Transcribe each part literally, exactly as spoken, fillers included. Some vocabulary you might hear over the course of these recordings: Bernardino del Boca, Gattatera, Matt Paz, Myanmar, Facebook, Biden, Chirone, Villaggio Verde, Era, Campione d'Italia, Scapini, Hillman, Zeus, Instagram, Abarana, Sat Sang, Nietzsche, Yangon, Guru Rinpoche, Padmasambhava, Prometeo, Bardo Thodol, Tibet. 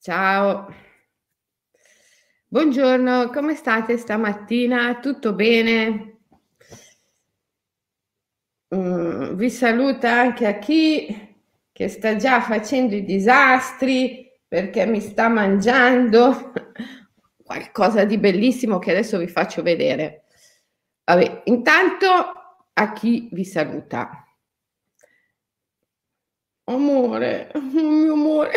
Ciao, buongiorno, come state stamattina? Tutto bene? Mm, vi saluta anche a chi che sta già facendo i disastri perché mi sta mangiando qualcosa di bellissimo che adesso vi faccio vedere. Vabbè, intanto a chi vi saluta. Amore, mio amore.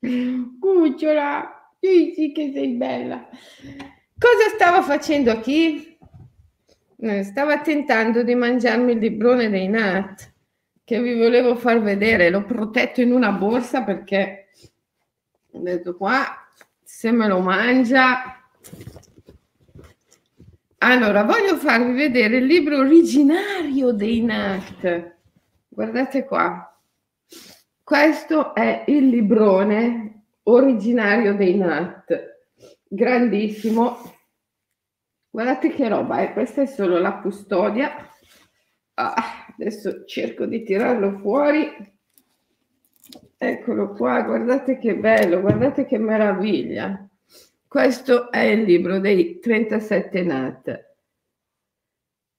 Cucciola, dici che sei bella. Cosa stavo facendo a chi? Stava tentando di mangiarmi il librone dei N A T che vi volevo far vedere. L'ho protetto in una borsa perché ho detto qua, se me lo mangia. Allora, voglio farvi vedere il libro originario dei N A T. Guardate qua. Questo è il librone originario dei N A T, grandissimo. Guardate che roba, eh? Questa è solo la custodia. Ah, adesso cerco di tirarlo fuori. Eccolo qua, guardate che bello, guardate che meraviglia. Questo è il libro dei trentasette N A T.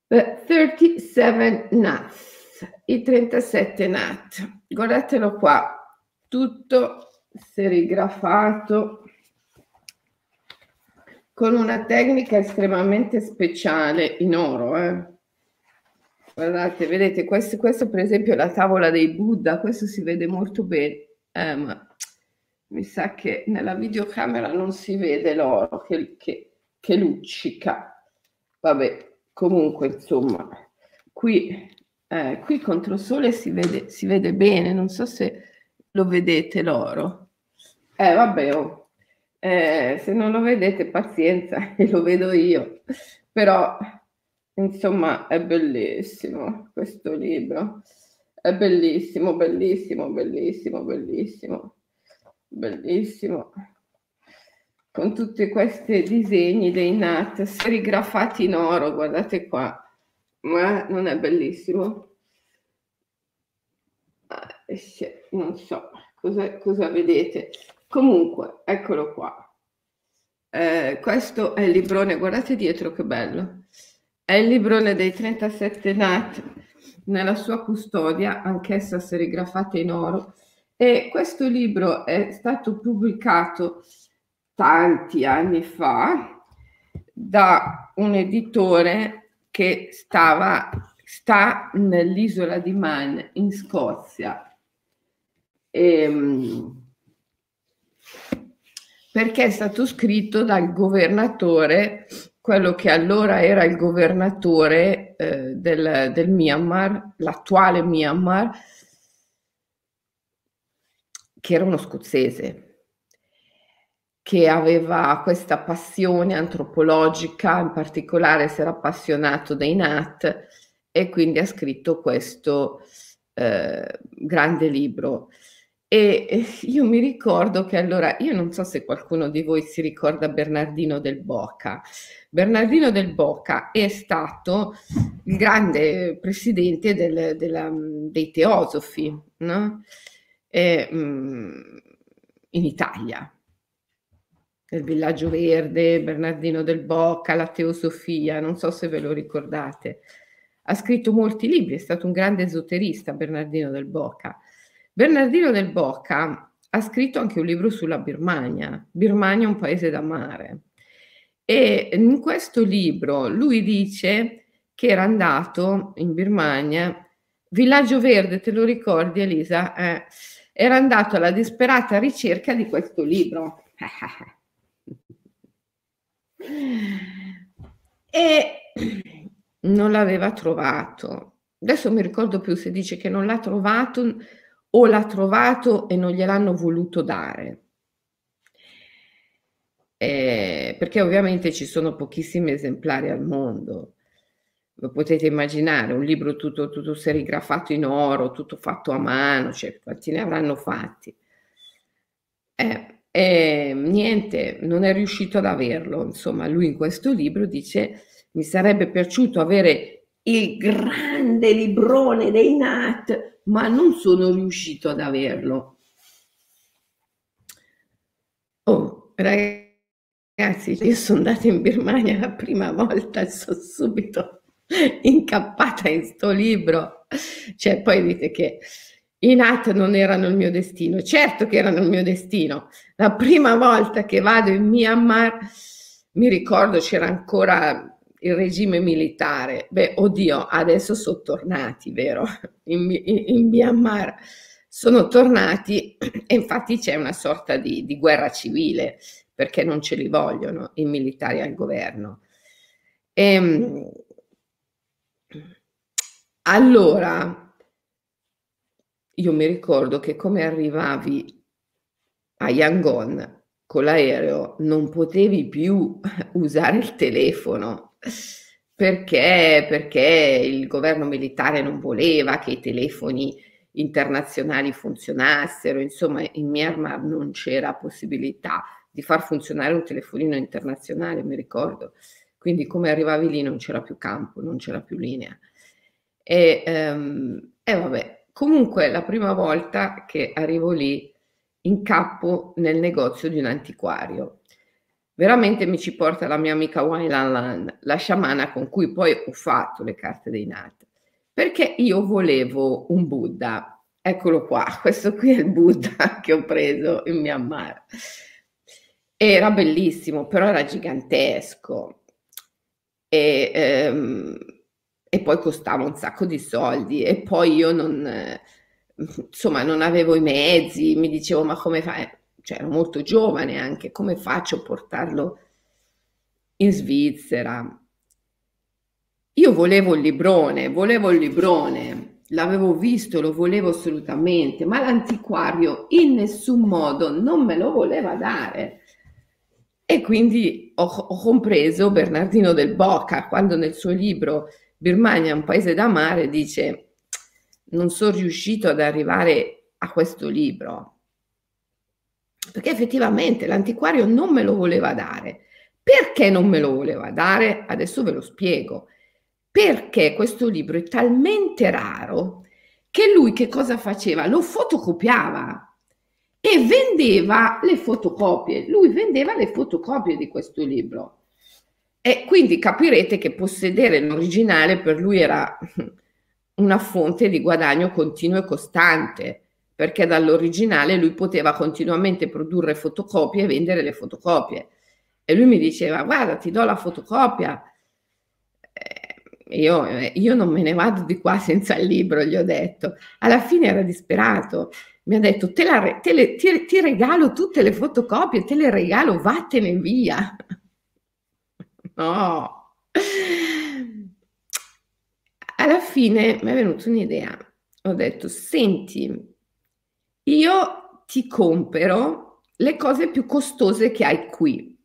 The trentasette N A T. I trentasette N A T, guardatelo qua, tutto serigrafato con una tecnica estremamente speciale in oro. Eh. Guardate, vedete, questo, questo per esempio è la tavola dei Buddha, questo si vede molto bene, eh, ma mi sa che nella videocamera non si vede l'oro che, che, che luccica. Vabbè, comunque, insomma, qui... Eh, qui contro sole si vede, si vede bene, non so se lo vedete l'oro. Eh vabbè, oh. eh, se non lo vedete pazienza, lo vedo io. Però insomma è bellissimo questo libro, è bellissimo, bellissimo, bellissimo, bellissimo, bellissimo. Con tutti questi disegni dei N A T serigrafati in oro, guardate qua. Ma non è bellissimo? Non so cosa, cosa vedete. Comunque, eccolo qua. Eh, questo è il librone, guardate dietro che bello. È il librone dei trentasette N A T nella sua custodia, anch'essa serigrafata in oro. E questo libro è stato pubblicato tanti anni fa da un editore che stava, sta nell'isola di Man in Scozia, e, perché è stato scritto dal governatore, quello che allora era il governatore eh, del, del Myanmar, l'attuale Myanmar, che era uno scozzese, che aveva questa passione antropologica, in particolare si era appassionato dei N A T e quindi ha scritto questo eh, grande libro. E, e io mi ricordo che allora, io non so se qualcuno di voi si ricorda Bernardino del Boca. Bernardino del Boca è stato il grande presidente del, della, dei teosofi, no? E, mh, in Italia. Il Villaggio Verde, Bernardino del Boca, la teosofia, non so se ve lo ricordate. Ha scritto molti libri, è stato un grande esoterista Bernardino del Boca. Bernardino del Boca ha scritto anche un libro sulla Birmania, Birmania è un paese da mare. E in questo libro lui dice che era andato in Birmania, Villaggio Verde, te lo ricordi Elisa? Eh, era andato alla disperata ricerca di questo libro. E non l'aveva trovato. Adesso mi ricordo più se dice che non l'ha trovato o l'ha trovato e non gliel'hanno voluto dare, eh, perché ovviamente ci sono pochissimi esemplari al mondo. Lo potete immaginare, un libro tutto, tutto serigrafato in oro, tutto fatto a mano, cioè quanti ne avranno fatti? eh E niente, non è riuscito ad averlo. Insomma, lui in questo libro dice: mi sarebbe piaciuto avere il grande librone dei N A T, ma non sono riuscito ad averlo. Oh, ragazzi, io sono andata in Birmania la prima volta e sono subito incappata in sto libro. Cioè, poi dite che i N A T non erano il mio destino. Certo che erano il mio destino. La prima volta che vado in Myanmar, mi ricordo c'era ancora il regime militare. Beh, oddio, adesso sono tornati, vero? In, in, in Myanmar sono tornati, e infatti c'è una sorta di, di guerra civile, perché non ce li vogliono i militari al governo. E, allora, io mi ricordo che come arrivavi a Yangon con l'aereo non potevi più usare il telefono, perché, perché il governo militare non voleva che i telefoni internazionali funzionassero. Insomma, in Myanmar non c'era possibilità di far funzionare un telefonino internazionale, mi ricordo. Quindi come arrivavi lì non c'era più campo, non c'era più linea. E, um, e vabbè, comunque la prima volta che arrivo lì incappo nel negozio di un antiquario. Veramente mi ci porta la mia amica Wai Lan Lan, la sciamana con cui poi ho fatto le carte dei N A T. Perché io volevo un Buddha, eccolo qua, questo qui è il Buddha che ho preso in Myanmar. Era bellissimo, però era gigantesco e, ehm, e poi costava un sacco di soldi e poi io non, eh, insomma, non avevo i mezzi, mi dicevo ma come fai? Cioè, ero molto giovane anche, come faccio a portarlo in Svizzera? Io volevo il librone, volevo il librone, l'avevo visto, lo volevo assolutamente, ma l'antiquario in nessun modo non me lo voleva dare. E quindi ho, ho compreso Bernardino del Boca, quando nel suo libro Birmania, un paese da mare, dice non sono riuscito ad arrivare a questo libro, perché effettivamente l'antiquario non me lo voleva dare. Perché non me lo voleva dare? Adesso ve lo spiego. Perché questo libro è talmente raro che lui che cosa faceva? Lo fotocopiava e vendeva le fotocopie. Lui vendeva le fotocopie di questo libro. E quindi capirete che possedere l'originale per lui era una fonte di guadagno continuo e costante, perché dall'originale lui poteva continuamente produrre fotocopie e vendere le fotocopie. E lui mi diceva, guarda, ti do la fotocopia. Io, io non me ne vado di qua senza il libro, gli ho detto. Alla fine era disperato, mi ha detto te la, te le, ti, ti regalo tutte le fotocopie, te le regalo, vattene via. No, alla fine mi è venuta un'idea, ho detto senti, io ti compro le cose più costose che hai qui.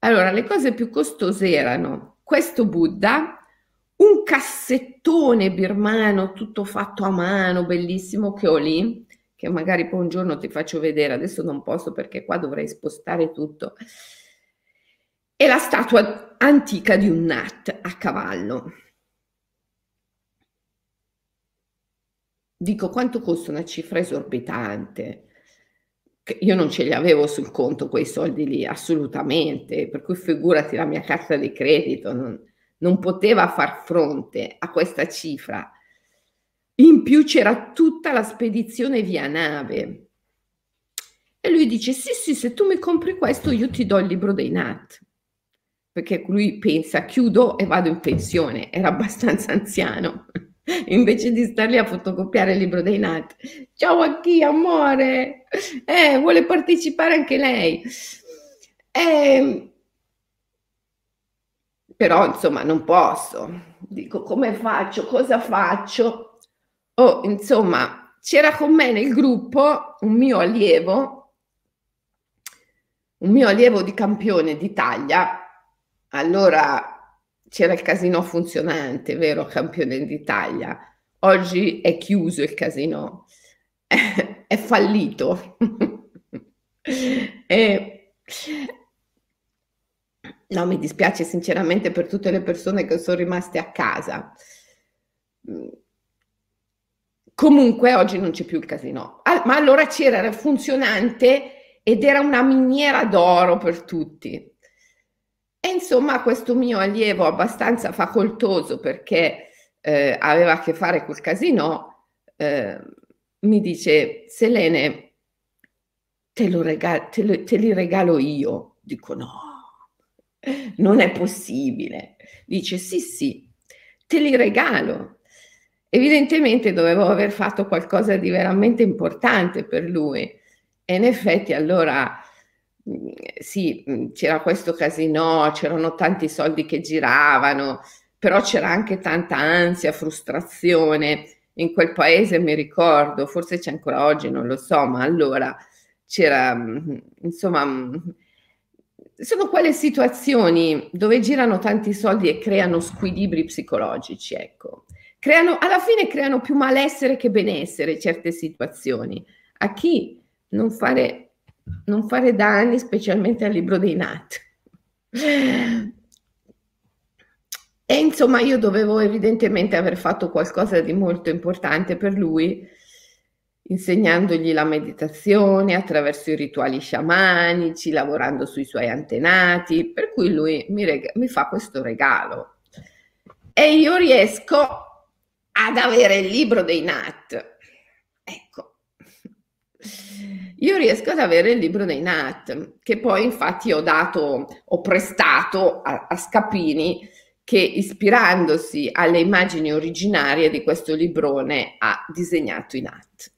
Allora, le cose più costose erano questo Buddha, un cassettone birmano tutto fatto a mano, bellissimo, che ho lì, che magari poi un giorno ti faccio vedere, adesso non posso perché qua dovrei spostare tutto, e la statua antica di un N A T a cavallo. Dico, quanto costa? Una cifra esorbitante. Io non ce li avevo sul conto quei soldi lì, assolutamente, per cui figurati la mia carta di credito, non... non poteva far fronte a questa cifra. In più c'era tutta la spedizione via nave. E lui dice, sì, sì, se tu mi compri questo io ti do il libro dei N A T. Perché lui pensa, chiudo e vado in pensione. Era abbastanza anziano. Invece di star lì a fotocopiare il libro dei N A T. Ciao a chi, amore! Eh, vuole partecipare anche lei. Eh, Però, insomma, non posso. Dico, come faccio? Cosa faccio? Oh, insomma, c'era con me nel gruppo un mio allievo, un mio allievo di Campione d'Italia. Allora c'era il casino funzionante, vero, Campione d'Italia? Oggi è chiuso il casino, è fallito. e... No, mi dispiace sinceramente per tutte le persone che sono rimaste a casa. Comunque oggi non c'è più il casino. Ma allora c'era il funzionante ed era una miniera d'oro per tutti. E insomma questo mio allievo abbastanza facoltoso, perché eh, aveva a che fare col casino, eh, mi dice: Selene, te, lo regalo, te, lo, te li regalo io. Dico: no, non è possibile. Dice: sì, sì, te li regalo. Evidentemente dovevo aver fatto qualcosa di veramente importante per lui. E in effetti allora... sì, c'era questo casino, c'erano tanti soldi che giravano, però c'era anche tanta ansia, frustrazione in quel paese. Mi ricordo, forse c'è ancora oggi, non lo so, ma allora c'era, insomma, sono quelle situazioni dove girano tanti soldi e creano squilibri psicologici, ecco, creano, alla fine creano più malessere che benessere certe situazioni. A chi non fare... non fare danni, specialmente al libro dei N A T. E insomma io dovevo evidentemente aver fatto qualcosa di molto importante per lui, insegnandogli la meditazione attraverso i rituali sciamanici, lavorando sui suoi antenati, per cui lui mi, mi fa questo regalo e io riesco ad avere il libro dei N A T. Ecco, io riesco ad avere il libro dei N A T, che poi infatti ho dato, ho prestato a, a Scapini, che ispirandosi alle immagini originarie di questo librone ha disegnato i N A T.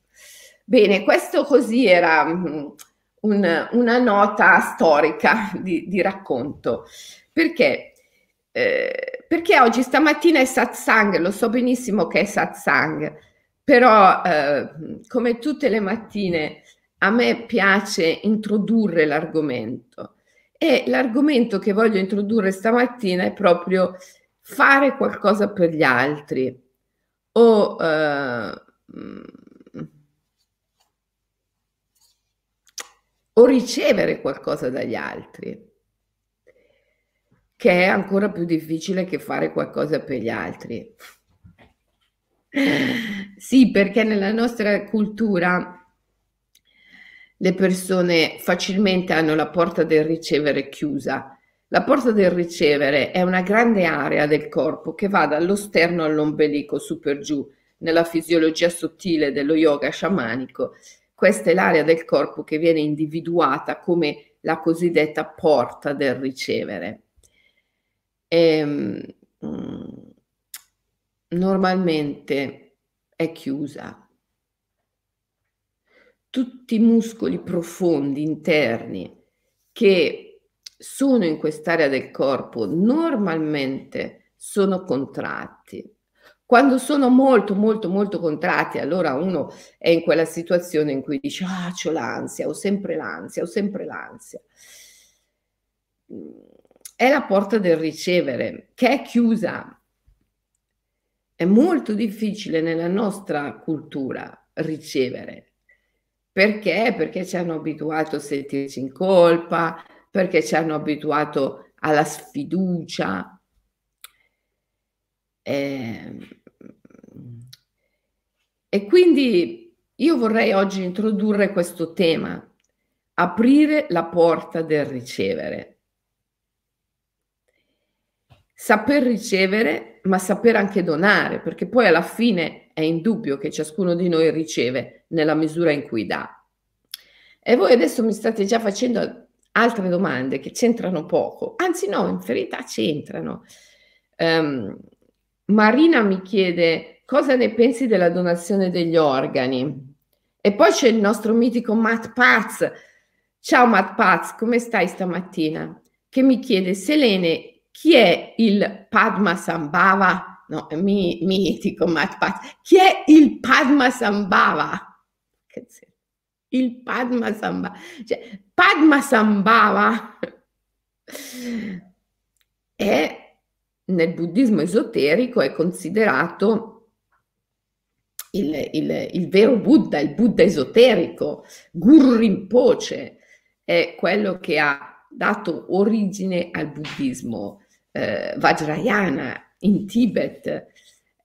Bene, questo così era un, una nota storica di, di racconto. Perché? Eh, perché oggi stamattina è Sat Sang, lo so benissimo che è Sat Sang, però eh, come tutte le mattine a me piace introdurre l'argomento, e l'argomento che voglio introdurre stamattina è proprio fare qualcosa per gli altri, o eh, o ricevere qualcosa dagli altri, che è ancora più difficile che fare qualcosa per gli altri. Sì, perché nella nostra cultura le persone facilmente hanno la porta del ricevere chiusa. La porta del ricevere è una grande area del corpo che va dallo sterno all'ombelico, su per giù. Nella fisiologia sottile dello yoga sciamanico, questa è l'area del corpo che viene individuata come la cosiddetta porta del ricevere. E, normalmente è chiusa. Tutti i muscoli profondi interni che sono in quest'area del corpo normalmente sono contratti. Quando sono molto molto molto contratti, allora uno è in quella situazione in cui dice: ah, c'ho l'ansia, ho sempre l'ansia, ho sempre l'ansia. È la porta del ricevere che è chiusa. È molto difficile nella nostra cultura ricevere. Perché? Perché ci hanno abituato a sentirci in colpa, perché ci hanno abituato alla sfiducia. E, e quindi io vorrei oggi introdurre questo tema: aprire la porta del ricevere. Saper ricevere, ma saper anche donare, perché poi alla fine è indubbio che ciascuno di noi riceve nella misura in cui dà. E voi adesso mi state già facendo altre domande che c'entrano poco, anzi no, in verità c'entrano. Um, Marina mi chiede: cosa ne pensi della donazione degli organi? E poi c'è il nostro mitico Matt Paz. Ciao Matt Paz, come stai stamattina? Che mi chiede: Selene, chi è il Padmasambhava? No, è mi, mitico, Matt Paz. Chi è il Padmasambhava? Il Padmasambhava. Cioè, Padmasambhava è, nel buddismo esoterico, è considerato il, il, il vero Buddha, il Buddha esoterico. Guru Rinpoche è quello che ha dato origine al buddismo Eh, Vajrayana in Tibet,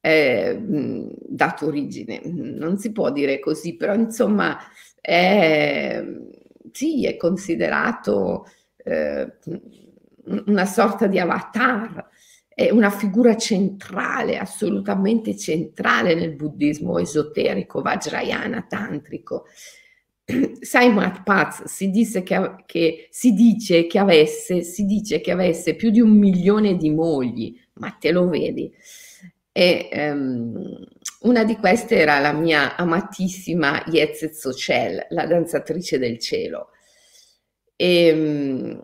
eh, mh, dato origine, non si può dire così, però insomma eh, sì, è considerato eh, una sorta di avatar, è una figura centrale, assolutamente centrale nel buddismo esoterico, Vajrayana, tantrico. Sai, Matt Paz, si dice che, che, si dice che avesse, si dice che avesse più di un milione di mogli, ma te lo vedi. E, um, una di queste era la mia amatissima Yezhetsochel, la danzatrice del cielo. E, um,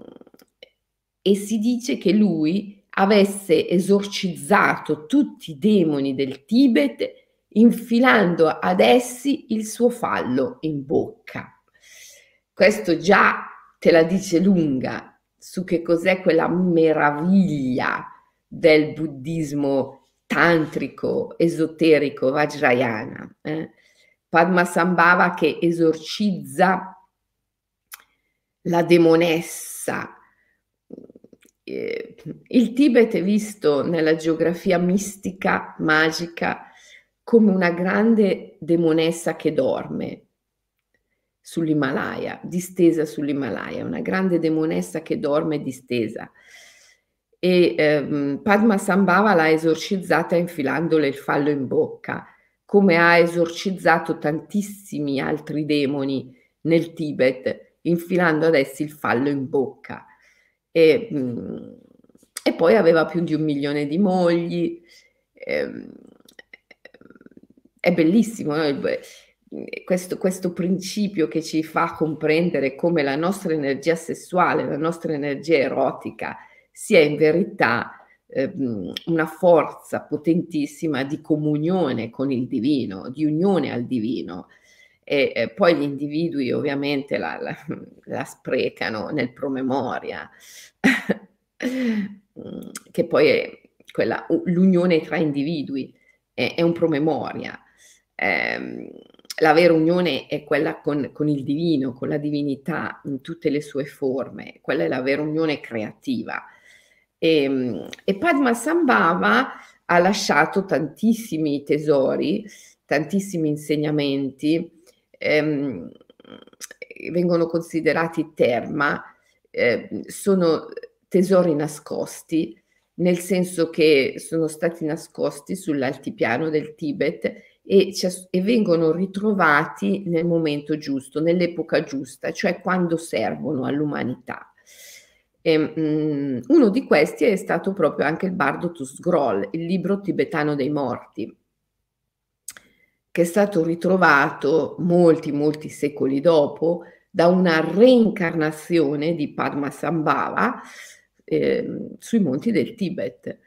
e si dice che lui avesse esorcizzato tutti i demoni del Tibet, infilando ad essi il suo fallo in bocca. Questo già te la dice lunga su che cos'è quella meraviglia del buddismo tantrico, esoterico, Vajrayana. Eh? Padmasambhava che esorcizza la demonessa. Eh, il Tibet è visto nella geografia mistica, magica, come una grande demonessa che dorme sull'Himalaya, distesa sull'Himalaya, una grande demonessa che dorme distesa. E ehm, Padmasambhava l'ha esorcizzata infilandole il fallo in bocca, come ha esorcizzato tantissimi altri demoni nel Tibet, infilando ad essi il fallo in bocca. E, mh, e poi aveva più di un milione di mogli, ehm, è bellissimo, no? questo, questo principio che ci fa comprendere come la nostra energia sessuale, la nostra energia erotica sia in verità eh, una forza potentissima di comunione con il divino, di unione al divino. E eh, poi gli individui ovviamente la, la, la sprecano nel promemoria, che poi è quella, l'unione tra individui, è, è un promemoria. Eh, la vera unione è quella con, con il divino, con la divinità in tutte le sue forme, quella è la vera unione creativa. E, e Padmasambhava ha lasciato tantissimi tesori, tantissimi insegnamenti, ehm, vengono considerati terma, eh, sono tesori nascosti, nel senso che sono stati nascosti sull'altipiano del Tibet e, e vengono ritrovati nel momento giusto, nell'epoca giusta, cioè quando servono all'umanità. Um, uno di questi è stato proprio anche il Bardo Thodol, il libro tibetano dei morti, che è stato ritrovato molti, molti secoli dopo da una reincarnazione di Padmasambhava eh, sui monti del Tibet.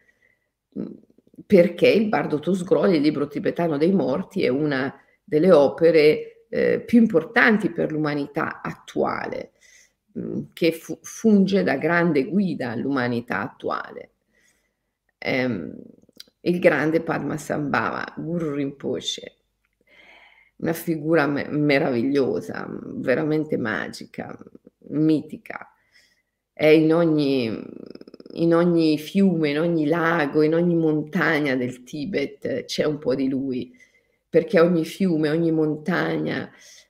Perché il Bardo Thodol, il libro tibetano dei morti, è una delle opere eh, più importanti per l'umanità attuale, mh, che fu funge da grande guida all'umanità attuale. Ehm, il grande Padmasambhava, Guru Rinpoche, una figura me meravigliosa, veramente magica, mitica. È in ogni... in ogni fiume, in ogni lago, in ogni montagna del Tibet c'è un po' di lui, perché ogni fiume, ogni montagna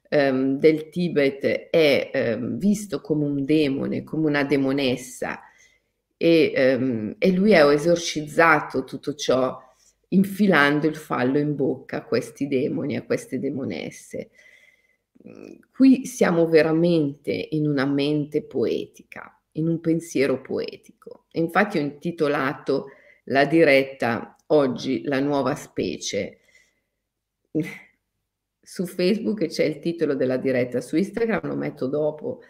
ehm, del Tibet è ehm, visto come un demone, come una demonessa, e, ehm, e lui ha esorcizzato tutto ciò infilando il fallo in bocca a questi demoni, a queste demonesse. Qui siamo veramente in una mente poetica, in un pensiero poetico. Infatti ho intitolato la diretta oggi La nuova specie. Su Facebook c'è il titolo della diretta, su Instagram lo metto dopo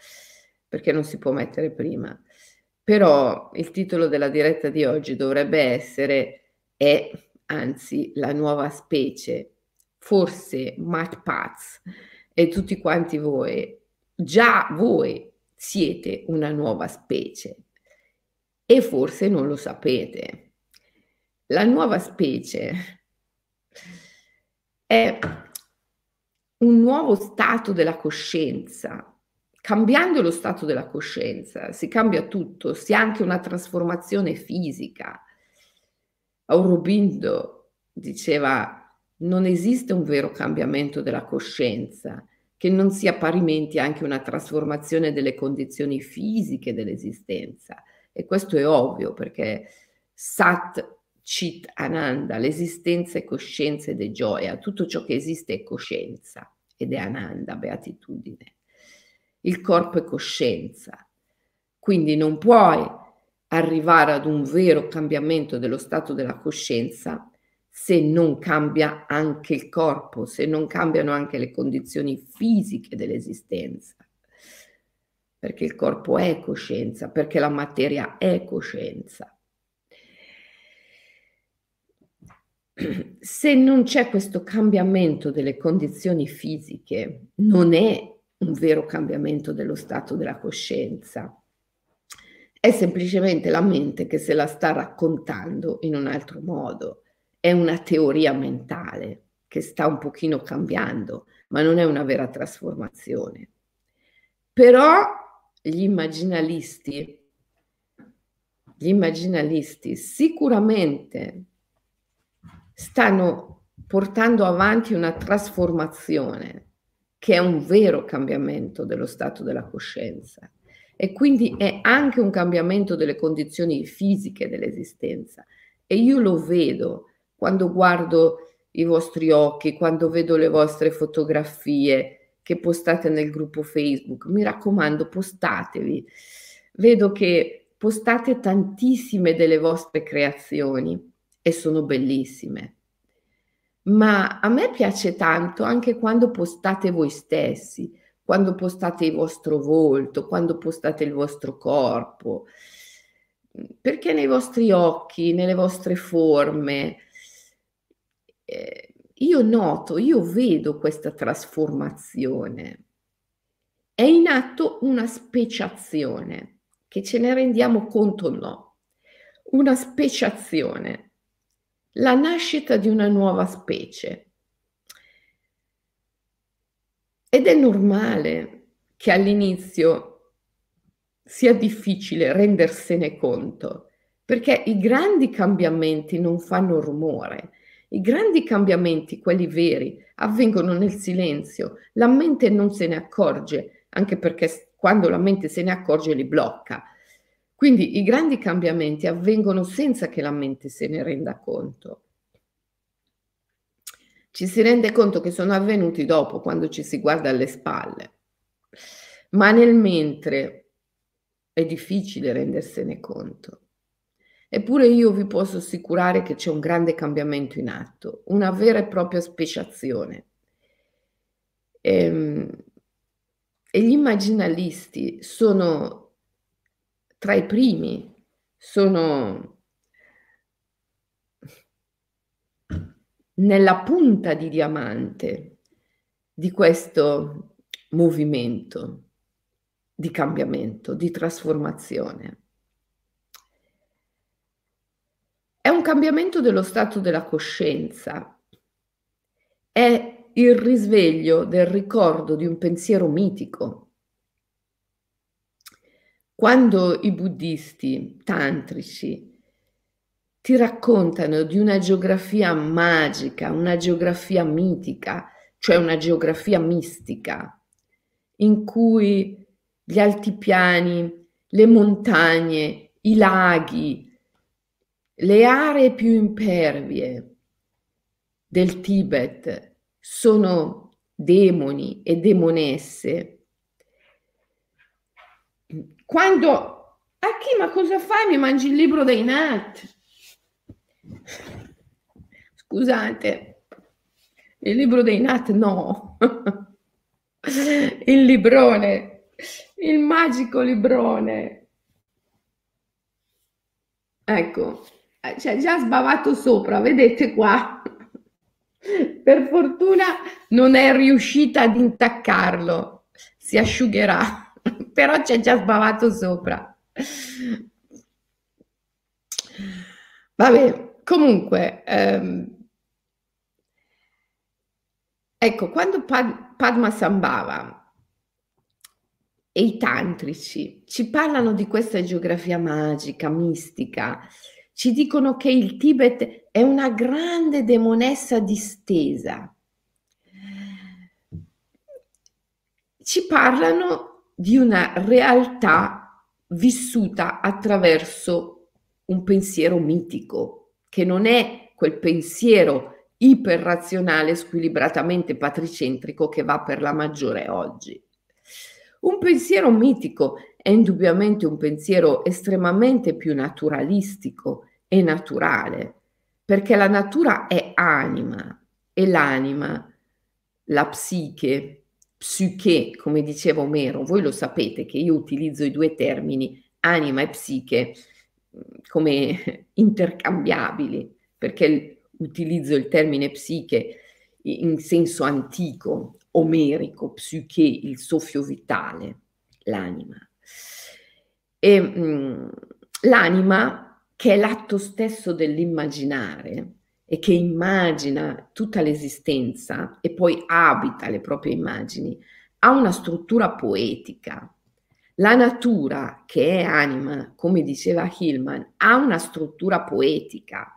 perché non si può mettere prima. Però il titolo della diretta di oggi dovrebbe essere è, anzi, la nuova specie. Forse Matt Paz e tutti quanti voi, già voi, siete una nuova specie e forse non lo sapete. La nuova specie è un nuovo stato della coscienza. Cambiando lo stato della coscienza si cambia tutto, si ha anche una trasformazione fisica. Aurobindo diceva: non esiste un vero cambiamento della coscienza, che non si apparimenti anche una trasformazione delle condizioni fisiche dell'esistenza. E questo è ovvio, perché Sat, Chit, Ananda, l'esistenza è coscienza ed è gioia, tutto ciò che esiste è coscienza ed è Ananda, beatitudine. Il corpo è coscienza, quindi non puoi arrivare ad un vero cambiamento dello stato della coscienza se non cambia anche il corpo, se non cambiano anche le condizioni fisiche dell'esistenza, perché il corpo è coscienza, perché la materia è coscienza. Se non c'è questo cambiamento delle condizioni fisiche, non è un vero cambiamento dello stato della coscienza, è semplicemente la mente che se la sta raccontando in un altro modo, è una teoria mentale che sta un pochino cambiando, ma non è una vera trasformazione. Però gli immaginalisti, gli immaginalisti sicuramente stanno portando avanti una trasformazione che è un vero cambiamento dello stato della coscienza e quindi è anche un cambiamento delle condizioni fisiche dell'esistenza. E io lo vedo quando guardo i vostri occhi, quando vedo le vostre fotografie che postate nel gruppo Facebook. Mi raccomando, postatevi. Vedo che postate tantissime delle vostre creazioni e sono bellissime, ma a me piace tanto anche quando postate voi stessi, quando postate il vostro volto, quando postate il vostro corpo, perché nei vostri occhi, nelle vostre forme, eh, io noto, io vedo questa trasformazione. È in atto una speciazione, che ce ne rendiamo conto o no, una speciazione, la nascita di una nuova specie. Ed è normale che all'inizio sia difficile rendersene conto, perché i grandi cambiamenti non fanno rumore, i grandi cambiamenti, quelli veri, avvengono nel silenzio, la mente non se ne accorge, anche perché quando la mente se ne accorge li blocca. Quindi i grandi cambiamenti avvengono senza che la mente se ne renda conto. Ci si rende conto che sono avvenuti dopo, quando ci si guarda alle spalle. Ma nel mentre è difficile rendersene conto. Eppure io vi posso assicurare che c'è un grande cambiamento in atto, una vera e propria speciazione. E, e gli immaginalisti sono tra i primi, sono nella punta di diamante di questo movimento di cambiamento, di trasformazione. È un cambiamento dello stato della coscienza, è il risveglio del ricordo di un pensiero mitico. Quando i buddisti tantrici ti raccontano di una geografia magica, una geografia mitica, cioè una geografia mistica, in cui gli altipiani, le montagne, i laghi, le aree più impervie del Tibet sono demoni e demonesse, quando, ah chi, ma cosa fai? Mi mangi il libro dei N A T? Scusate, il libro dei N A T no, il librone, il magico librone. Ecco, c'è già sbavato sopra, vedete qua. Per fortuna non è riuscita ad intaccarlo, si asciugherà. Però c'è già sbavato sopra. Vabbè, comunque, ehm, ecco, quando Pad- Padmasambhava e i tantrici ci parlano di questa geografia magica, mistica, ci dicono che il Tibet è una grande demonessa distesa. ci parlano di una realtà vissuta attraverso un pensiero mitico, che non è quel pensiero iperrazionale squilibratamente patricentrico che va per la maggiore oggi. Un pensiero mitico è indubbiamente un pensiero estremamente più naturalistico e naturale, perché la natura è anima e l'anima, la psiche, psiche, come diceva Omero, voi lo sapete che io utilizzo i due termini, anima e psiche, come intercambiabili, perché utilizzo il termine psiche in senso antico, omerico, psiche, il soffio vitale, l'anima. E mh, l'anima, che è l'atto stesso dell'immaginare e che immagina tutta l'esistenza e poi abita le proprie immagini, ha una struttura poetica. La natura, che è anima, come diceva Hillman, ha una struttura poetica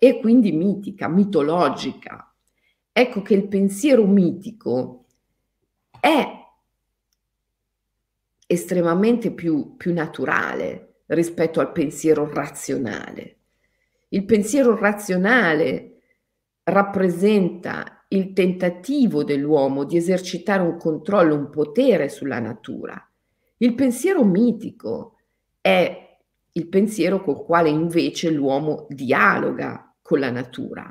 e quindi mitica, mitologica. Ecco che il pensiero mitico è estremamente più, più naturale rispetto al pensiero razionale. Il pensiero razionale rappresenta il tentativo dell'uomo di esercitare un controllo, un potere sulla natura. Il pensiero mitico è il pensiero col quale invece l'uomo dialoga con la natura.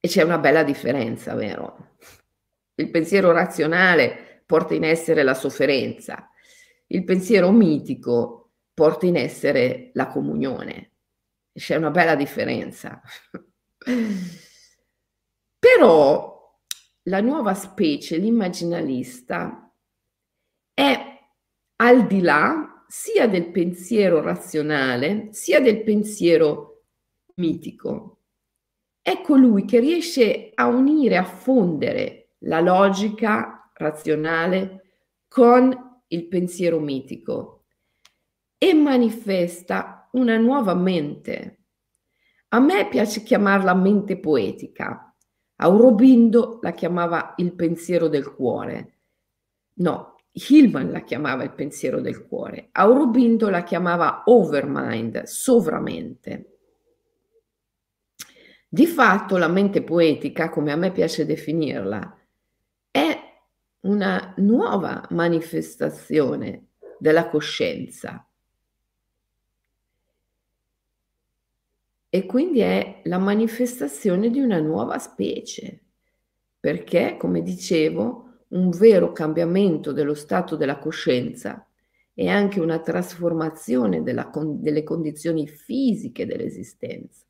E c'è una bella differenza, vero? Il pensiero razionale porta in essere la sofferenza, il pensiero mitico porta in essere la comunione. E c'è una bella differenza. Però la nuova specie, l'immaginalista, è al di là sia del pensiero razionale sia del pensiero mitico. È colui che riesce a unire, a fondere la logica razionale con il pensiero mitico e manifesta una nuova mente. A me piace chiamarla mente poetica. Aurobindo la chiamava il pensiero del cuore. No, Hillman la chiamava il pensiero del cuore. Aurobindo la chiamava overmind, sovramente. Di fatto la mente poetica, come a me piace definirla, è una nuova manifestazione della coscienza e quindi è la manifestazione di una nuova specie, perché, come dicevo, un vero cambiamento dello stato della coscienza è anche una trasformazione della, delle condizioni fisiche dell'esistenza.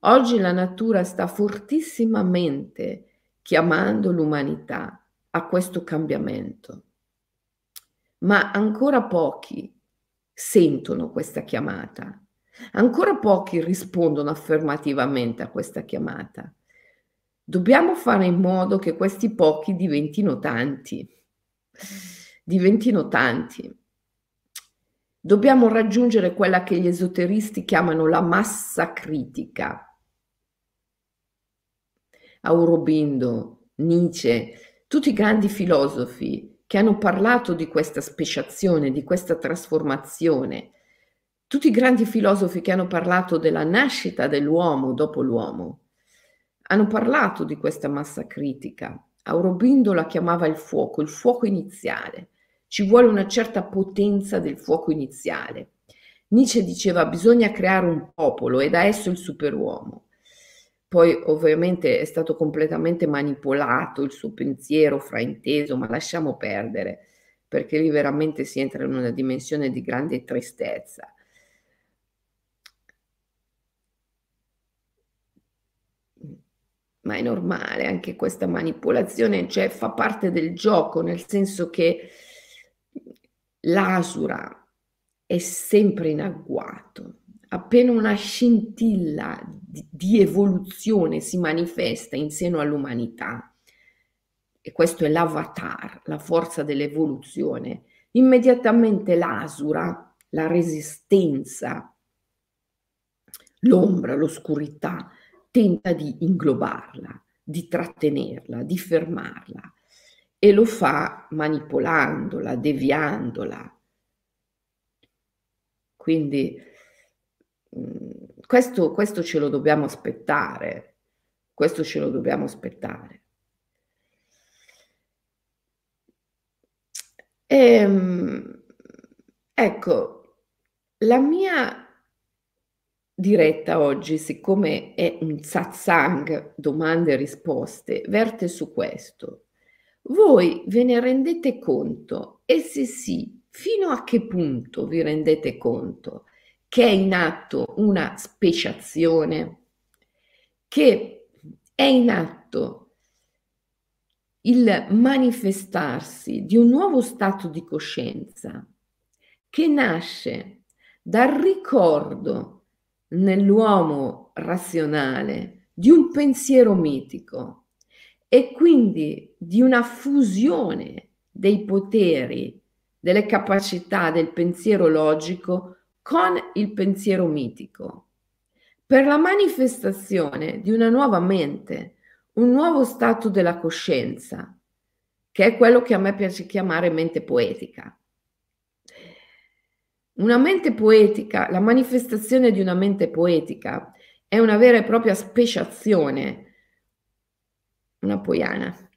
Oggi la natura sta fortissimamente chiamando l'umanità a questo cambiamento, ma ancora pochi sentono questa chiamata, ancora pochi rispondono affermativamente a questa chiamata. Dobbiamo fare in modo che questi pochi diventino tanti, diventino tanti. Dobbiamo raggiungere quella che gli esoteristi chiamano la massa critica. Aurobindo, Nietzsche, tutti i grandi filosofi che hanno parlato di questa speciazione, di questa trasformazione, tutti i grandi filosofi che hanno parlato della nascita dell'uomo dopo l'uomo, hanno parlato di questa massa critica. Aurobindo la chiamava il fuoco, il fuoco iniziale. Ci vuole una certa potenza del fuoco iniziale. Nietzsche diceva bisogna creare un popolo e da esso il superuomo. Poi ovviamente è stato completamente manipolato il suo pensiero, frainteso, ma lasciamo perdere, perché lì veramente si entra in una dimensione di grande tristezza. Ma è normale, anche questa manipolazione, cioè, fa parte del gioco, nel senso che l'asura è sempre in agguato. Appena una scintilla di evoluzione si manifesta in seno all'umanità, e questo è l'avatar, la forza dell'evoluzione, immediatamente l'asura, la resistenza, l'ombra, l'oscurità, tenta di inglobarla, di trattenerla, di fermarla, e lo fa manipolandola, deviandola. Quindi questo, questo ce lo dobbiamo aspettare, questo ce lo dobbiamo aspettare. E, ecco, la mia diretta oggi, siccome è un satsang, domande e risposte, verte su questo. Voi ve ne rendete conto? E se sì, fino a che punto vi rendete conto che è in atto una speciazione, che è in atto il manifestarsi di un nuovo stato di coscienza che nasce dal ricordo nell'uomo razionale di un pensiero mitico e quindi di una fusione dei poteri, delle capacità del pensiero logico con il pensiero mitico, per la manifestazione di una nuova mente, un nuovo stato della coscienza, che è quello che a me piace chiamare mente poetica. Una mente poetica, la manifestazione di una mente poetica è una vera e propria speciazione, una poiana,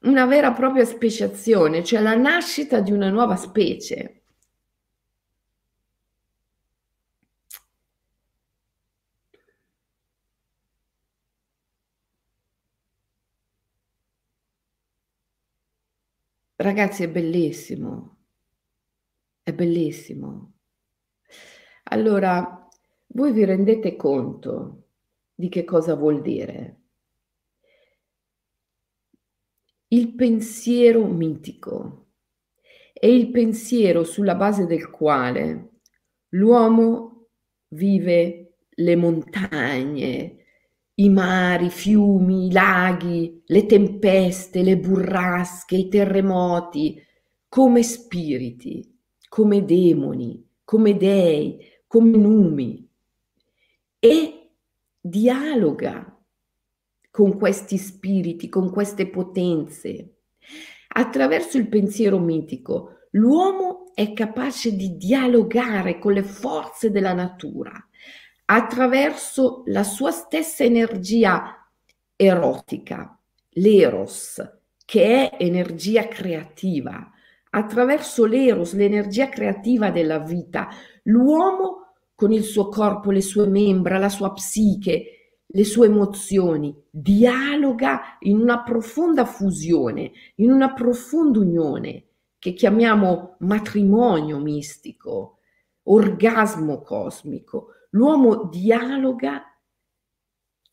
una vera e propria speciazione, cioè la nascita di una nuova specie. Ragazzi, è bellissimo. È bellissimo. Allora, voi vi rendete conto di che cosa vuol dire? Il pensiero mitico è il pensiero sulla base del quale l'uomo vive le montagne, i mari, i fiumi, i laghi, le tempeste, le burrasche, i terremoti, come spiriti, come demoni, come dei, come numi, e dialoga con questi spiriti, con queste potenze. Attraverso il pensiero mitico, l'uomo è capace di dialogare con le forze della natura, attraverso la sua stessa energia erotica, l'eros, che è energia creativa. Attraverso l'eros, l'energia creativa della vita, l'uomo con il suo corpo, le sue membra, la sua psiche, le sue emozioni, dialoga in una profonda fusione, in una profonda unione che chiamiamo matrimonio mistico, orgasmo cosmico. L'uomo dialoga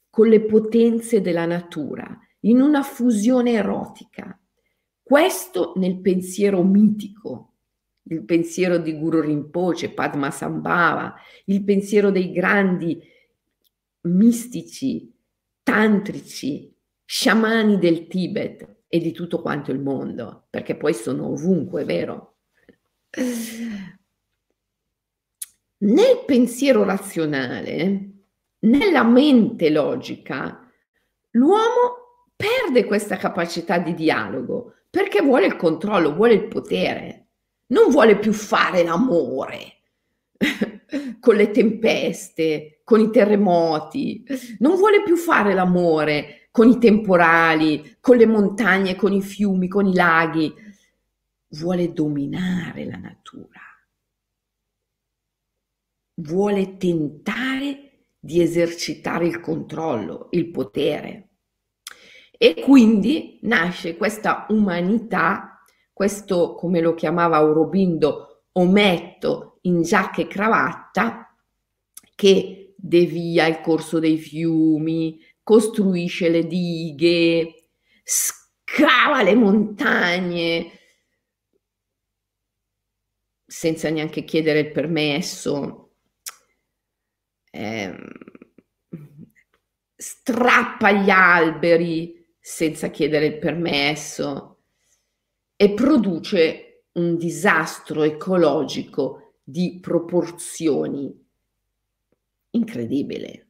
con le potenze della natura, in una fusione erotica. Questo nel pensiero mitico, il pensiero di Guru Rinpoche, Padmasambhava, il pensiero dei grandi mistici, tantrici, sciamani del Tibet e di tutto quanto il mondo, perché poi sono ovunque, è vero? Nel pensiero razionale, nella mente logica, l'uomo perde questa capacità di dialogo, perché vuole il controllo, vuole il potere, non vuole più fare l'amore con le tempeste, con i terremoti, non vuole più fare l'amore con i temporali, con le montagne, con i fiumi, con i laghi, vuole dominare la natura, vuole tentare di esercitare il controllo, il potere. E quindi nasce questa umanità, questo, come lo chiamava Aurobindo, ometto in giacca e cravatta, che devia il corso dei fiumi, costruisce le dighe, scava le montagne, senza neanche chiedere il permesso, eh, strappa gli alberi, senza chiedere il permesso, e produce un disastro ecologico di proporzioni incredibile,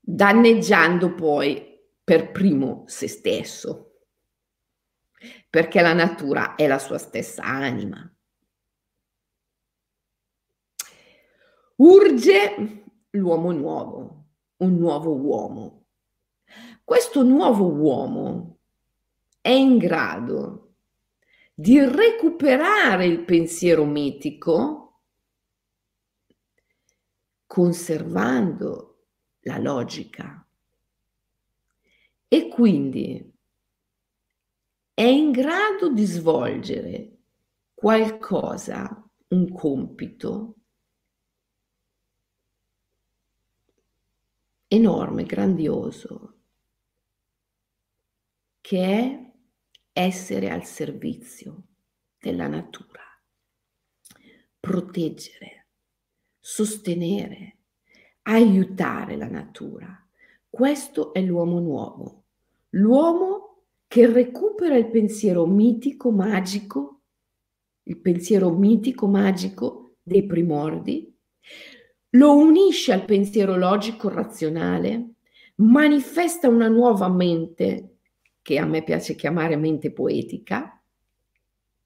danneggiando poi per primo se stesso, perché la natura è la sua stessa anima. Urge l'uomo nuovo, un nuovo uomo. Questo nuovo uomo è in grado di recuperare il pensiero mitico, conservando la logica, e quindi è in grado di svolgere qualcosa, un compito enorme, grandioso, che è essere al servizio della natura, proteggere, sostenere, aiutare la natura. Questo è l'uomo nuovo, l'uomo che recupera il pensiero mitico magico, il pensiero mitico magico dei primordi, lo unisce al pensiero logico razionale, manifesta una nuova mente, che a me piace chiamare mente poetica,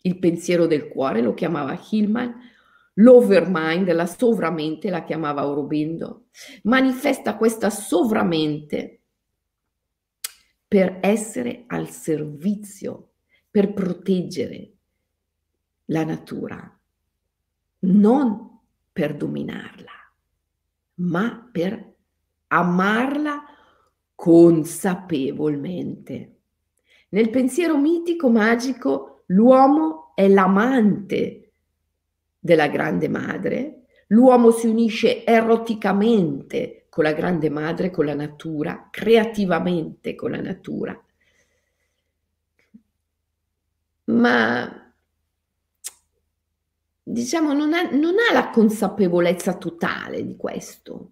il pensiero del cuore lo chiamava Hillman, l'overmind, la sovramente la chiamava Aurobindo, manifesta questa sovramente per essere al servizio, per proteggere la natura, non per dominarla, ma per amarla consapevolmente. Nel pensiero mitico magico l'uomo è l'amante della grande madre, l'uomo si unisce eroticamente con la grande madre, con la natura, creativamente con la natura. Ma diciamo non ha, non ha la consapevolezza totale di questo.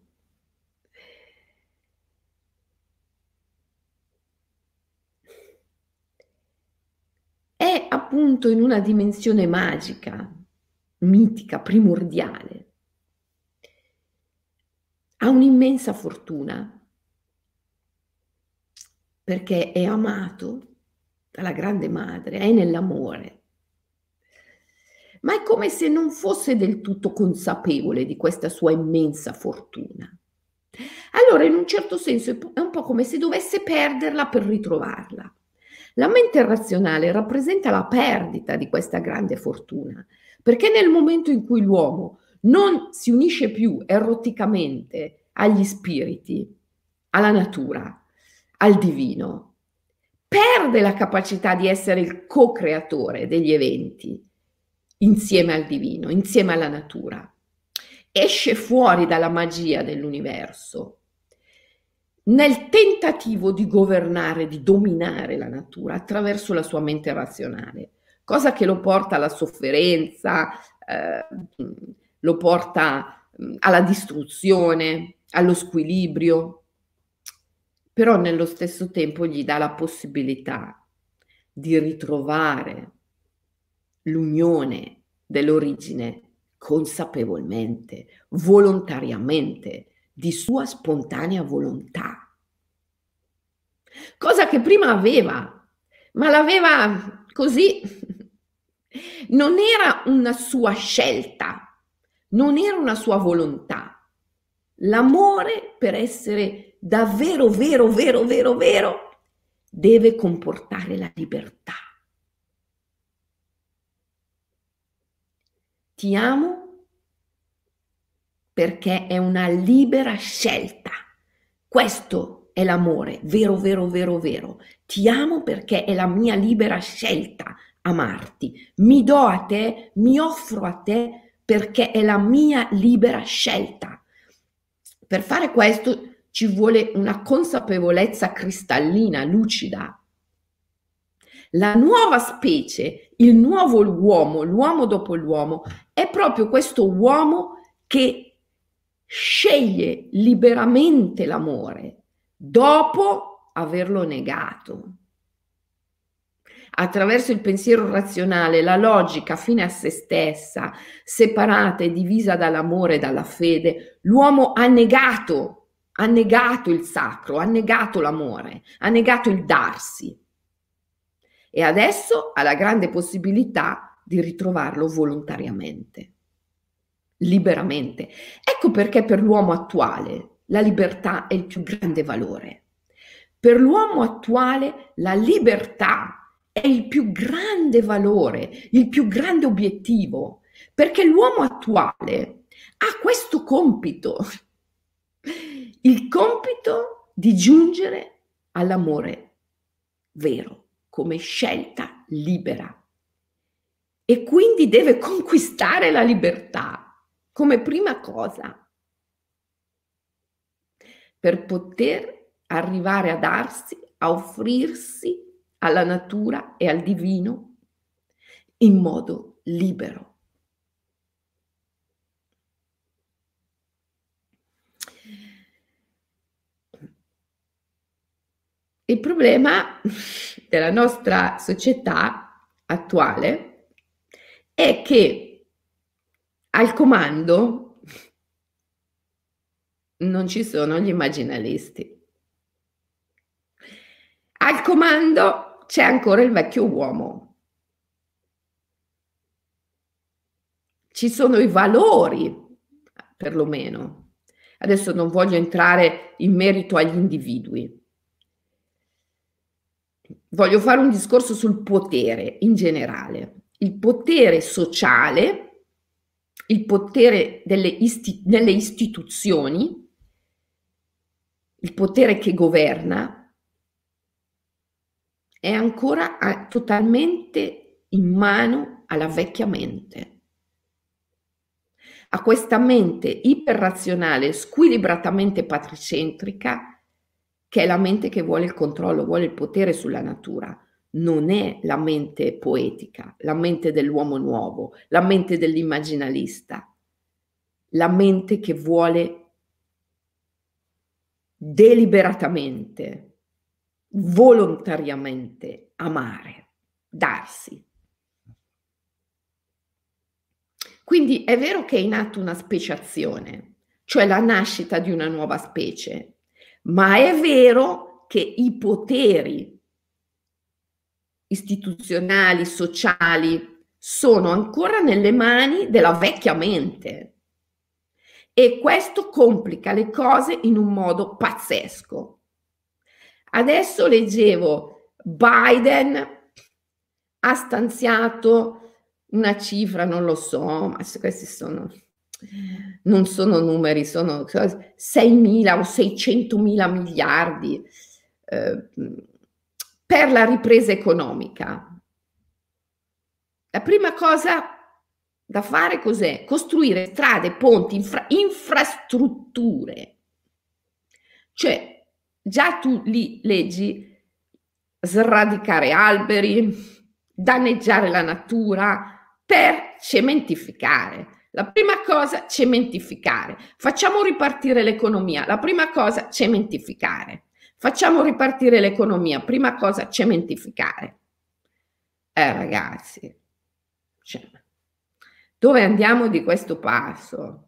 È appunto in una dimensione magica, mitica, primordiale. Ha un'immensa fortuna perché è amato dalla grande madre, è nell'amore. Ma è come se non fosse del tutto consapevole di questa sua immensa fortuna. Allora, in un certo senso, è un po' come se dovesse perderla per ritrovarla. La mente razionale rappresenta la perdita di questa grande fortuna, perché nel momento in cui l'uomo non si unisce più eroticamente agli spiriti, alla natura, al divino, perde la capacità di essere il co-creatore degli eventi, insieme al divino, insieme alla natura, esce fuori dalla magia dell'universo nel tentativo di governare, di dominare la natura attraverso la sua mente razionale, cosa che lo porta alla sofferenza, eh, lo porta alla distruzione, allo squilibrio, però nello stesso tempo gli dà la possibilità di ritrovare l'unione dell'origine consapevolmente, volontariamente, di sua spontanea volontà. Cosa che prima aveva, ma l'aveva così. Non era una sua scelta, non era una sua volontà. L'amore, per essere davvero, vero, vero, vero, vero, deve comportare la libertà. Ti amo perché è una libera scelta. Questo è l'amore, vero, vero, vero, vero. Ti amo perché è la mia libera scelta amarti. Mi do a te, mi offro a te perché è la mia libera scelta. Per fare questo ci vuole una consapevolezza cristallina, lucida. La nuova specie, il nuovo uomo, l'uomo dopo l'uomo, è proprio questo uomo che sceglie liberamente l'amore dopo averlo negato. Attraverso il pensiero razionale, la logica fine a se stessa, separata e divisa dall'amore e dalla fede, l'uomo ha negato ha negato il sacro, ha negato l'amore, ha negato il darsi. E adesso ha la grande possibilità di ritrovarlo volontariamente, liberamente. Ecco perché per l'uomo attuale la libertà è il più grande valore. Per l'uomo attuale la libertà è il più grande valore, il più grande obiettivo, perché l'uomo attuale ha questo compito, il compito di giungere all'amore vero, come scelta libera. E quindi deve conquistare la libertà come prima cosa, per poter arrivare a darsi, a offrirsi alla natura e al divino in modo libero. Il problema della nostra società attuale è che al comando non ci sono gli immaginalisti. Al comando c'è ancora il vecchio uomo. Ci sono i valori, perlomeno. Adesso non voglio entrare in merito agli individui. Voglio fare un discorso sul potere in generale. Il potere sociale, il potere delle isti- nelle istituzioni, il potere che governa, è ancora a, totalmente in mano alla vecchia mente, a questa mente iperrazionale, squilibratamente patricentrica, che è la mente che vuole il controllo, vuole il potere sulla natura. Non è la mente poetica, la mente dell'uomo nuovo, la mente dell'immaginalista, la mente che vuole deliberatamente, volontariamente amare, darsi. Quindi è vero che è in atto una speciazione, cioè la nascita di una nuova specie, ma è vero che i poteri istituzionali, sociali, sono ancora nelle mani della vecchia mente e questo complica le cose in un modo pazzesco. Adesso leggevo, Biden ha stanziato una cifra, non lo so, ma questi sono, non sono numeri, sono seimila o seicentomila miliardi eh, per la ripresa economica. La prima cosa da fare cos'è? Costruire strade, ponti, infra- infrastrutture. Cioè, già tu li leggi sradicare alberi, danneggiare la natura per cementificare. La prima cosa, cementificare. Facciamo ripartire l'economia. La prima cosa, cementificare. Facciamo ripartire l'economia. Prima cosa, cementificare. Eh ragazzi, cioè, dove andiamo di questo passo?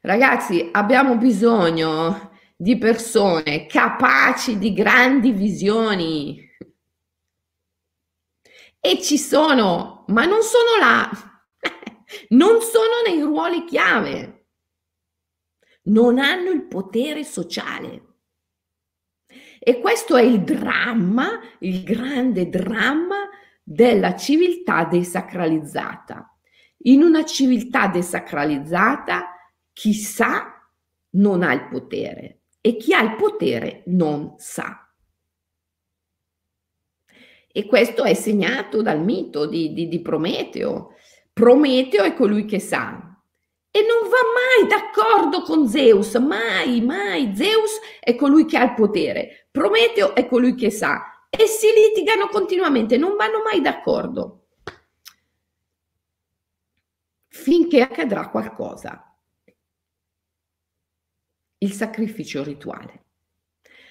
Ragazzi, abbiamo bisogno di persone capaci di grandi visioni e ci sono, ma non sono là, non sono nei ruoli chiave, non hanno il potere sociale. E questo è il dramma, il grande dramma della civiltà desacralizzata. In una civiltà desacralizzata chi sa non ha il potere e chi ha il potere non sa. E questo è segnato dal mito di, di, di Prometeo. Prometeo è colui che sa e non va mai d'accordo con Zeus, mai, mai. Zeus è colui che ha il potere, Prometeo è colui che sa e si litigano continuamente, non vanno mai d'accordo finché accadrà qualcosa. Il sacrificio rituale.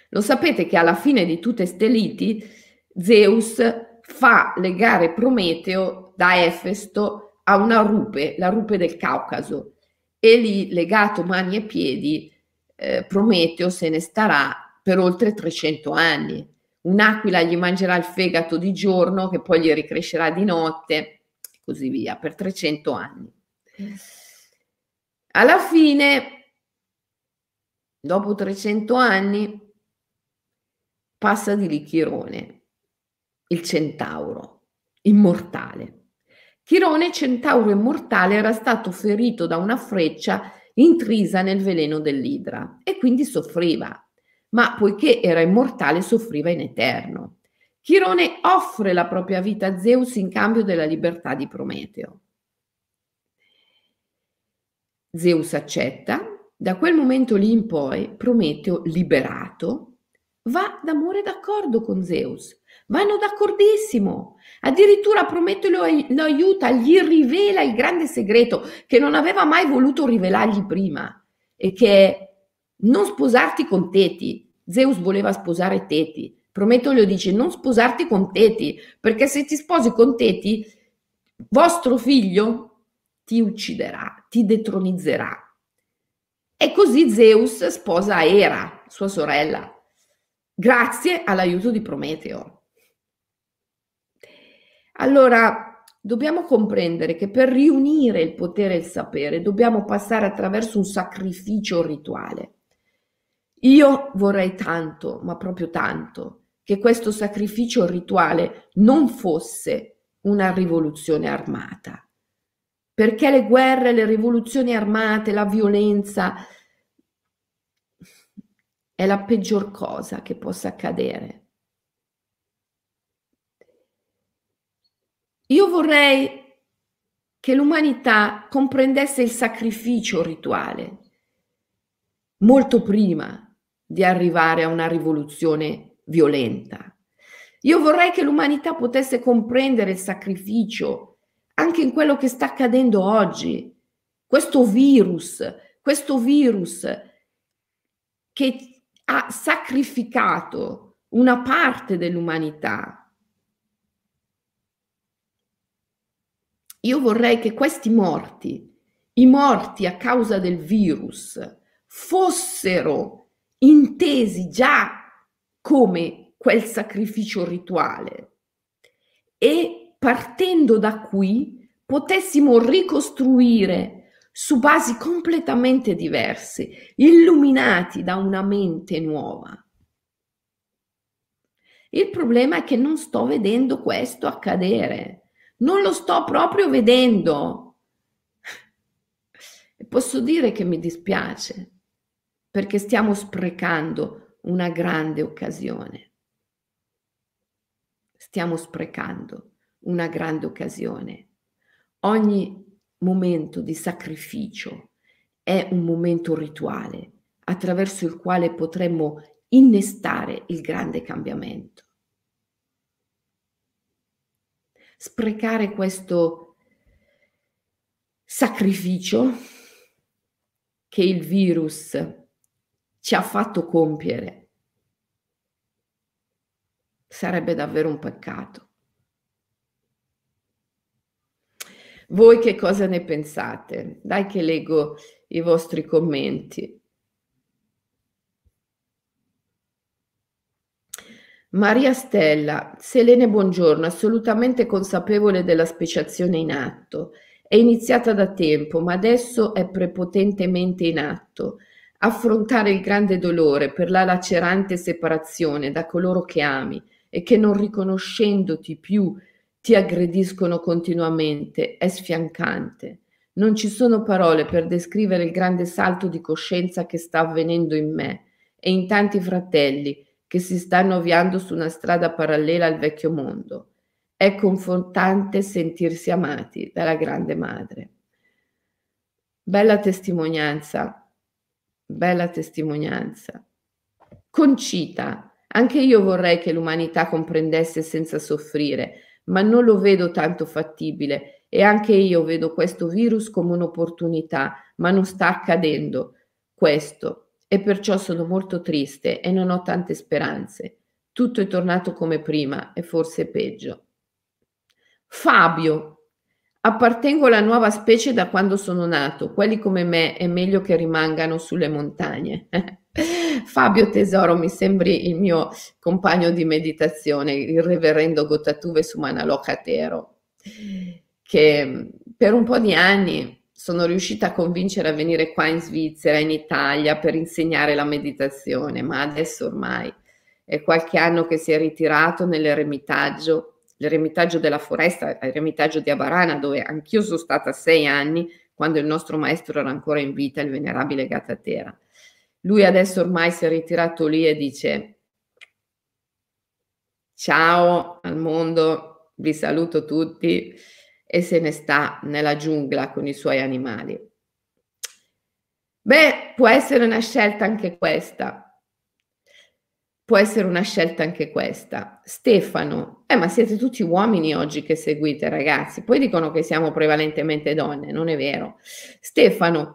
Lo sapete che alla fine di tutte ste liti Zeus fa legare Prometeo da Efesto a una rupe, la rupe del Caucaso, e lì, legato mani e piedi, eh, Prometeo se ne starà per oltre trecento anni. Un'aquila gli mangerà il fegato di giorno, che poi gli ricrescerà di notte, e così via, per trecento anni. Alla fine, dopo trecento anni, passa di lì Chirone, il centauro, immortale. Chirone, centauro immortale, era stato ferito da una freccia intrisa nel veleno dell'idra e quindi soffriva, ma poiché era immortale soffriva in eterno. Chirone offre la propria vita a Zeus in cambio della libertà di Prometeo. Zeus accetta. Da quel momento lì in poi Prometeo, liberato, va d'amore d'accordo con Zeus. Vanno d'accordissimo. Addirittura Prometeo lo, lo aiuta, gli rivela il grande segreto che non aveva mai voluto rivelargli prima, e che è non sposarti con Teti. Zeus voleva sposare Teti. Prometeo gli dice non sposarti con Teti, perché se ti sposi con Teti, vostro figlio ti ucciderà, ti detronizzerà. E così Zeus sposa Era, sua sorella, grazie all'aiuto di Prometeo. Allora, dobbiamo comprendere che per riunire il potere e il sapere dobbiamo passare attraverso un sacrificio rituale. Io vorrei tanto, ma proprio tanto, che questo sacrificio rituale non fosse una rivoluzione armata. Perché le guerre, le rivoluzioni armate, la violenza è la peggior cosa che possa accadere. Io vorrei che l'umanità comprendesse il sacrificio rituale molto prima di arrivare a una rivoluzione violenta. Io vorrei che l'umanità potesse comprendere il sacrificio anche in quello che sta accadendo oggi, questo virus, questo virus che ha sacrificato una parte dell'umanità. Io vorrei che questi morti, i morti a causa del virus, fossero intesi già come quel sacrificio rituale, e partendo da qui potessimo ricostruire su basi completamente diverse, illuminati da una mente nuova. Il problema è che non sto vedendo questo accadere, non lo sto proprio vedendo. E posso dire che mi dispiace, perché stiamo sprecando una grande occasione. Stiamo sprecando una grande occasione. Ogni momento di sacrificio è un momento rituale attraverso il quale potremmo innestare il grande cambiamento. Sprecare questo sacrificio che il virus ci ha fatto compiere sarebbe davvero un peccato. Voi che cosa ne pensate? Dai che leggo i vostri commenti. Maria Stella, Selene buongiorno, assolutamente consapevole della speciazione in atto. È iniziata da tempo, ma adesso è prepotentemente in atto. Affrontare il grande dolore per la lacerante separazione da coloro che ami e che non riconoscendoti più ti aggrediscono continuamente, è sfiancante. Non ci sono parole per descrivere il grande salto di coscienza che sta avvenendo in me e in tanti fratelli che si stanno avviando su una strada parallela al vecchio mondo. È confortante sentirsi amati dalla grande madre. Bella testimonianza, bella testimonianza. Concita, anche io vorrei che l'umanità comprendesse senza soffrire, ma non lo vedo tanto fattibile, e anche io vedo questo virus come un'opportunità, ma non sta accadendo questo, e perciò sono molto triste e non ho tante speranze. Tutto è tornato come prima e forse peggio. Fabio, Appartengo alla nuova specie da quando sono nato, quelli come me è meglio che rimangano sulle montagne. Fabio tesoro, mi sembri il mio compagno di meditazione, il reverendo Gotatube su Manalocatero, che per un po' di anni sono riuscita a convincere a venire qua in Svizzera, in Italia, per insegnare la meditazione, ma adesso ormai è qualche anno che si è ritirato nell'eremitaggio, l'eremitaggio della foresta, l'eremitaggio di Abarana, dove anch'io sono stata sei anni quando il nostro maestro era ancora in vita, il venerabile Gattatera. Lui adesso ormai si è ritirato lì e dice: ciao al mondo, vi saluto tutti, e se ne sta nella giungla con i suoi animali. Beh, può essere una scelta anche questa. Può essere una scelta anche questa. Stefano, eh ma siete tutti uomini oggi che seguite, ragazzi. Poi dicono che siamo prevalentemente donne, non è vero. Stefano,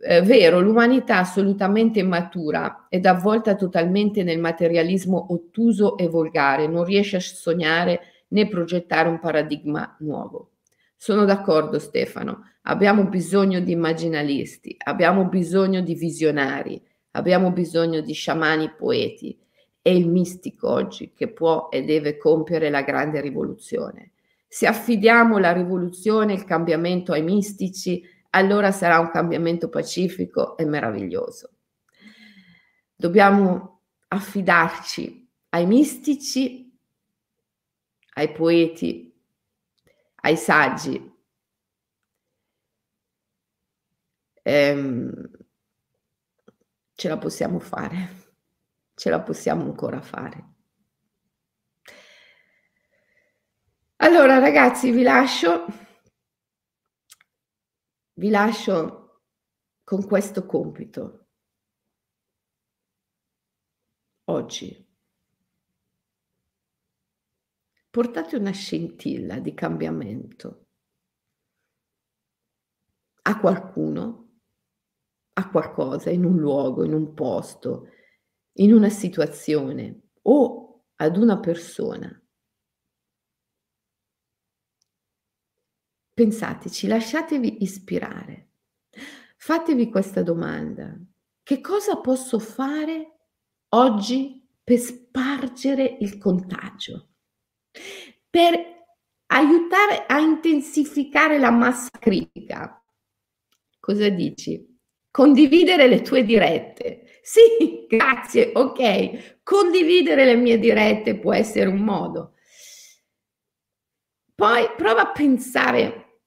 è vero, l'umanità assolutamente immatura ed avvolta totalmente nel materialismo ottuso e volgare, non riesce a sognare né progettare un paradigma nuovo. Sono d'accordo, Stefano, abbiamo bisogno di immaginalisti, abbiamo bisogno di visionari, abbiamo bisogno di sciamani poeti. È il mistico oggi che può e deve compiere la grande rivoluzione. Se affidiamo la rivoluzione, il cambiamento ai mistici, allora sarà un cambiamento pacifico e meraviglioso. Dobbiamo affidarci ai mistici, ai poeti, ai saggi. Ehm, ce la possiamo fare. Ce la possiamo ancora fare. Allora ragazzi, vi lascio, vi lascio con questo compito. Oggi portate una scintilla di cambiamento a qualcuno, a qualcosa, in un luogo, in un posto, in una situazione o ad una persona. Pensateci, lasciatevi ispirare. Fatevi questa domanda: che cosa posso fare oggi per spargere il contagio? Per aiutare a intensificare la massa critica? Cosa dici? Condividere le tue dirette. Sì, grazie, ok. Condividere le mie dirette può essere un modo. Poi prova a pensare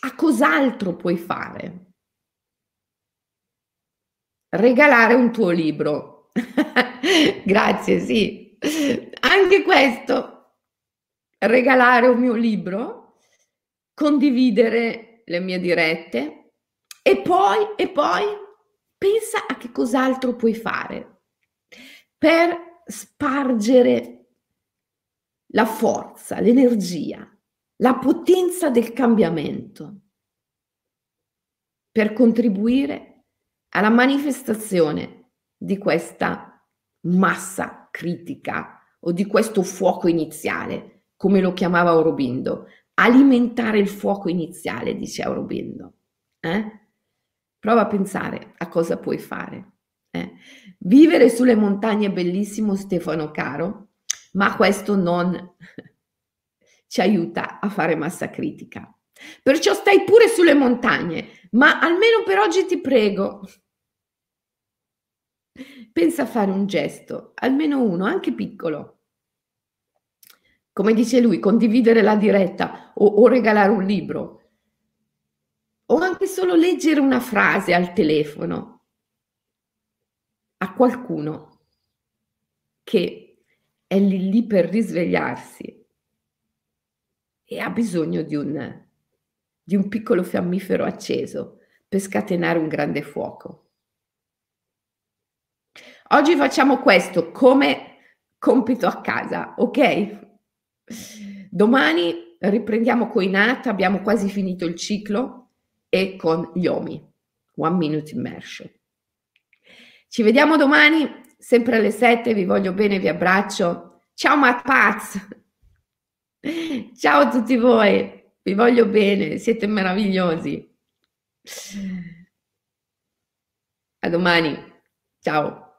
a cos'altro puoi fare. Regalare un tuo libro. Grazie, sì. Anche questo. Regalare un mio libro. Condividere le mie dirette. E poi, e poi, pensa a che cos'altro puoi fare per spargere la forza, l'energia, la potenza del cambiamento, per contribuire alla manifestazione di questa massa critica o di questo fuoco iniziale, come lo chiamava Aurobindo. Alimentare il fuoco iniziale, dice Aurobindo. Eh? Prova a pensare a cosa puoi fare. Eh? Vivere sulle montagne è bellissimo, Stefano caro, ma questo non ci aiuta a fare massa critica. Perciò stai pure sulle montagne, ma almeno per oggi ti prego, pensa a fare un gesto, almeno uno, anche piccolo. Come dice lui, condividere la diretta o, o regalare un libro. O anche solo leggere una frase al telefono a qualcuno che è lì lì per risvegliarsi e ha bisogno di un, di un piccolo fiammifero acceso per scatenare un grande fuoco. Oggi facciamo questo come compito a casa, ok? Domani riprendiamo con i N A T, abbiamo quasi finito il ciclo, e con gli Omi, One Minute Immersion. Ci vediamo domani, sempre alle sette, vi voglio bene, vi abbraccio. Ciao Matt Paz! Ciao a tutti voi! Vi voglio bene, siete meravigliosi. A domani. Ciao.